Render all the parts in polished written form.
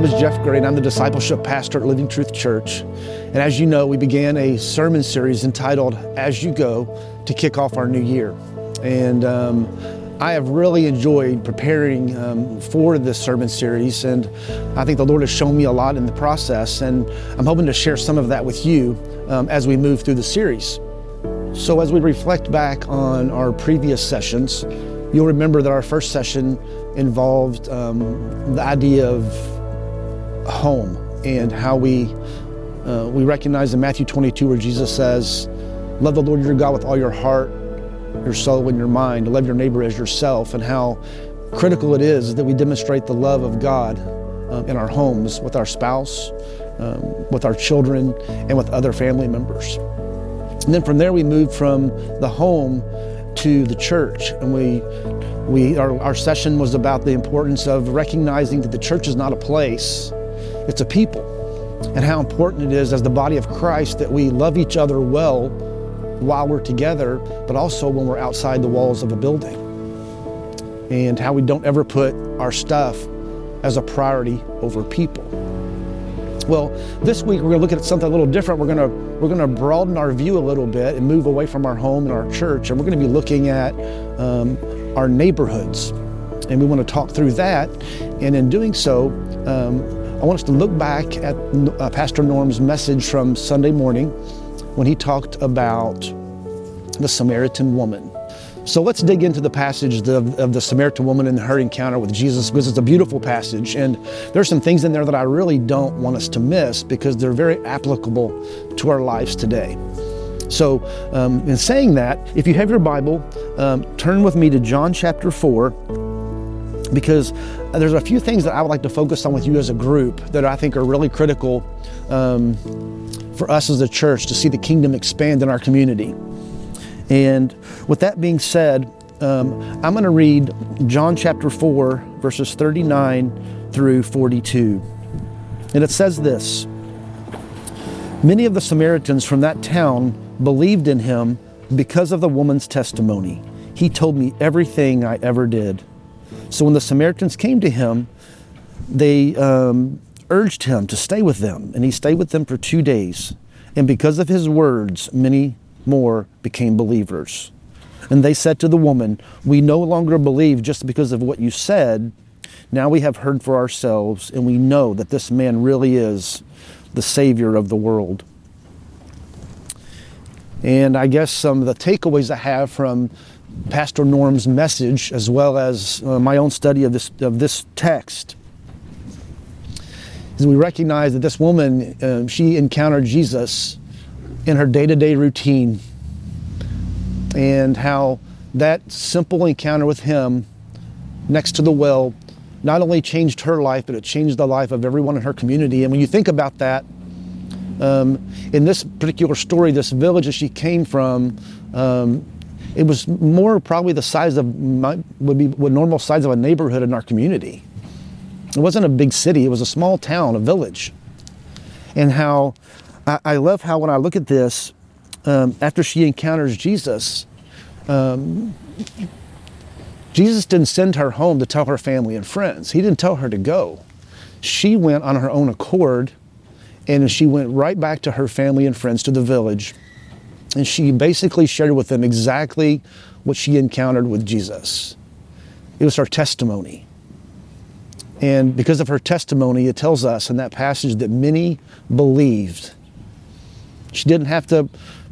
name is Jeff Gray, and I'm the discipleship pastor at Living Truth Church. And as you know, we began a sermon series entitled As You Go to kick off our new year. And I have really enjoyed preparing for this sermon series, and I think the Lord has shown me a lot in the process, and I'm hoping to share some of that with you as we move through the series. So as we reflect back on our previous sessions, you'll remember that our first session involved the idea of home and how we recognize in Matthew 22 where Jesus says, love the Lord your God with all your heart, your soul, and your mind, to love your neighbor as yourself, and how critical it is that we demonstrate the love of God in our homes, with our spouse, with our children, and with other family members. And then from there we moved from the home to the church, and our session was about the importance of recognizing that the church is not a place, it's a people, and how important it is as the body of Christ that we love each other well while we're together, but also when we're outside the walls of a building, and how we don't ever put our stuff as a priority over people. Well, this week we're going to look at something a little different. We're going to broaden our view a little bit and move away from our home and our church, and we're going to be looking at our neighborhoods, and we want to talk through that. And in doing so, I want us to look back at Pastor Norm's message from Sunday morning, when he talked about the Samaritan woman. So let's dig into the passage of the Samaritan woman and her encounter with Jesus, because it's a beautiful passage, and there's some things in there that I really don't want us to miss because they're very applicable to our lives today. So in saying that, if you have your Bible, turn with me to John chapter 4, because there's a few things that I would like to focus on with you as a group that I think are really critical for us as a church to see the kingdom expand in our community. And with that being said, I'm going to read John chapter 4, verses 39 through 42. And it says this: many of the Samaritans from that town believed in him because of the woman's testimony. He told me everything I ever did. So when the Samaritans came to him, they urged him to stay with them, and he stayed with them for 2 days. And because of his words, many more became believers. And they said to the woman, we no longer believe just because of what you said. Now we have heard for ourselves, and we know that this man really is the Savior of the world. And I guess some of the takeaways I have from Pastor Norm's message, as well as my own study of this text, is we recognize that this woman, she encountered Jesus in her day-to-day routine, and how that simple encounter with him next to the well not only changed her life, but it changed the life of everyone in her community. And when you think about that, in this particular story, this village that she came from, it was more probably the size of normal size of a neighborhood in our community. It wasn't a big city, it was a small town, a village. And how I love how when I look at this, after she encounters Jesus, Jesus didn't send her home to tell her family and friends. He didn't tell her to go. She went on her own accord, and she went right back to her family and friends, to the village. And she basically shared with them exactly what she encountered with Jesus. It was her testimony. And because of her testimony, it tells us in that passage that many believed. She didn't have to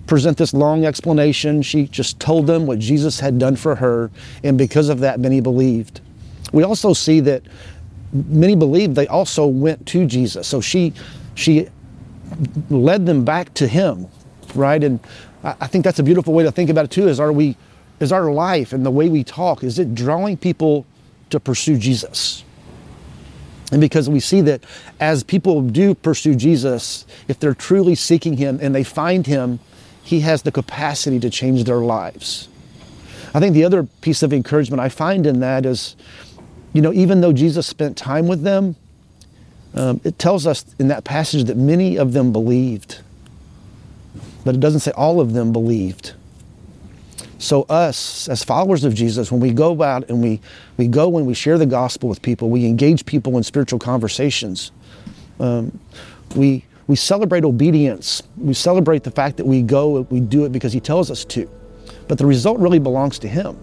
present this long explanation. She just told them what Jesus had done for her. And because of that, many believed. We also see that many believed they also went to Jesus. So she led them back to him. Right? And I think that's a beautiful way to think about it too, is our life and the way we talk, is it drawing people to pursue Jesus? And because we see that as people do pursue Jesus, if they're truly seeking him and they find him, he has the capacity to change their lives. I think the other piece of encouragement I find in that is, even though Jesus spent time with them, it tells us in that passage that many of them believed. But it doesn't say all of them believed. So us, as followers of Jesus, when we go out and we go and we share the gospel with people, we engage people in spiritual conversations. We celebrate obedience. We celebrate the fact that we go, we do it because he tells us to. But the result really belongs to him.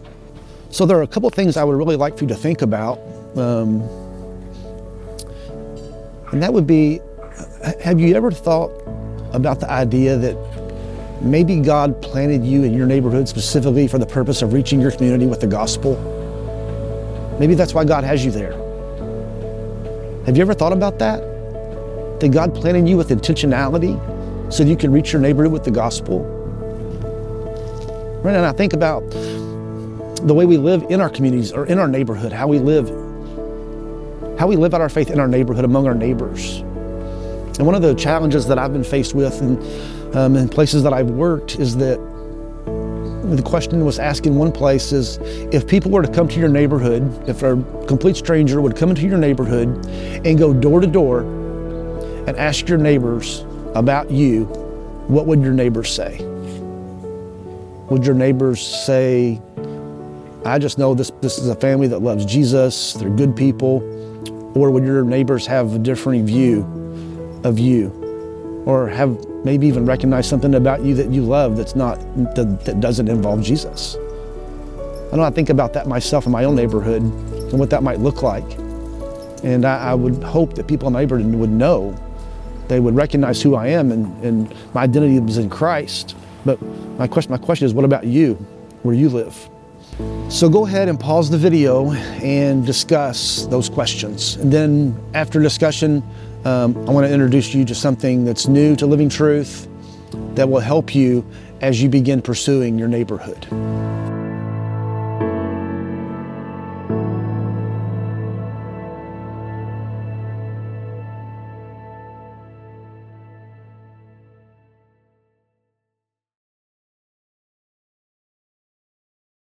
So there are a couple things I would really like for you to think about. And that would be, have you ever thought about the idea that maybe God planted you in your neighborhood specifically for the purpose of reaching your community with the gospel? Maybe that's why God has you there. Have you ever thought about that? That God planted you with intentionality so that you can reach your neighborhood with the gospel? Right, and I think about the way we live in our communities or in our neighborhood, how we live out our faith in our neighborhood among our neighbors. And one of the challenges that I've been faced with in places that I've worked is that the question was asked in one place is, if people were to come to your neighborhood, if a complete stranger would come into your neighborhood and go door to door and ask your neighbors about you, what would your neighbors say? Would your neighbors say, I just know this is a family that loves Jesus, they're good people? Or would your neighbors have a different view of you, or have maybe even recognized something about you that you love that doesn't involve Jesus? I know I think about that myself in my own neighborhood and what that might look like. And I would hope that people in my neighborhood would know, they would recognize who I am and my identity is in Christ. But my question is, what about you, where you live? So go ahead and pause the video and discuss those questions. And then after discussion, I want to introduce you to something that's new to Living Truth that will help you as you begin pursuing your neighborhood.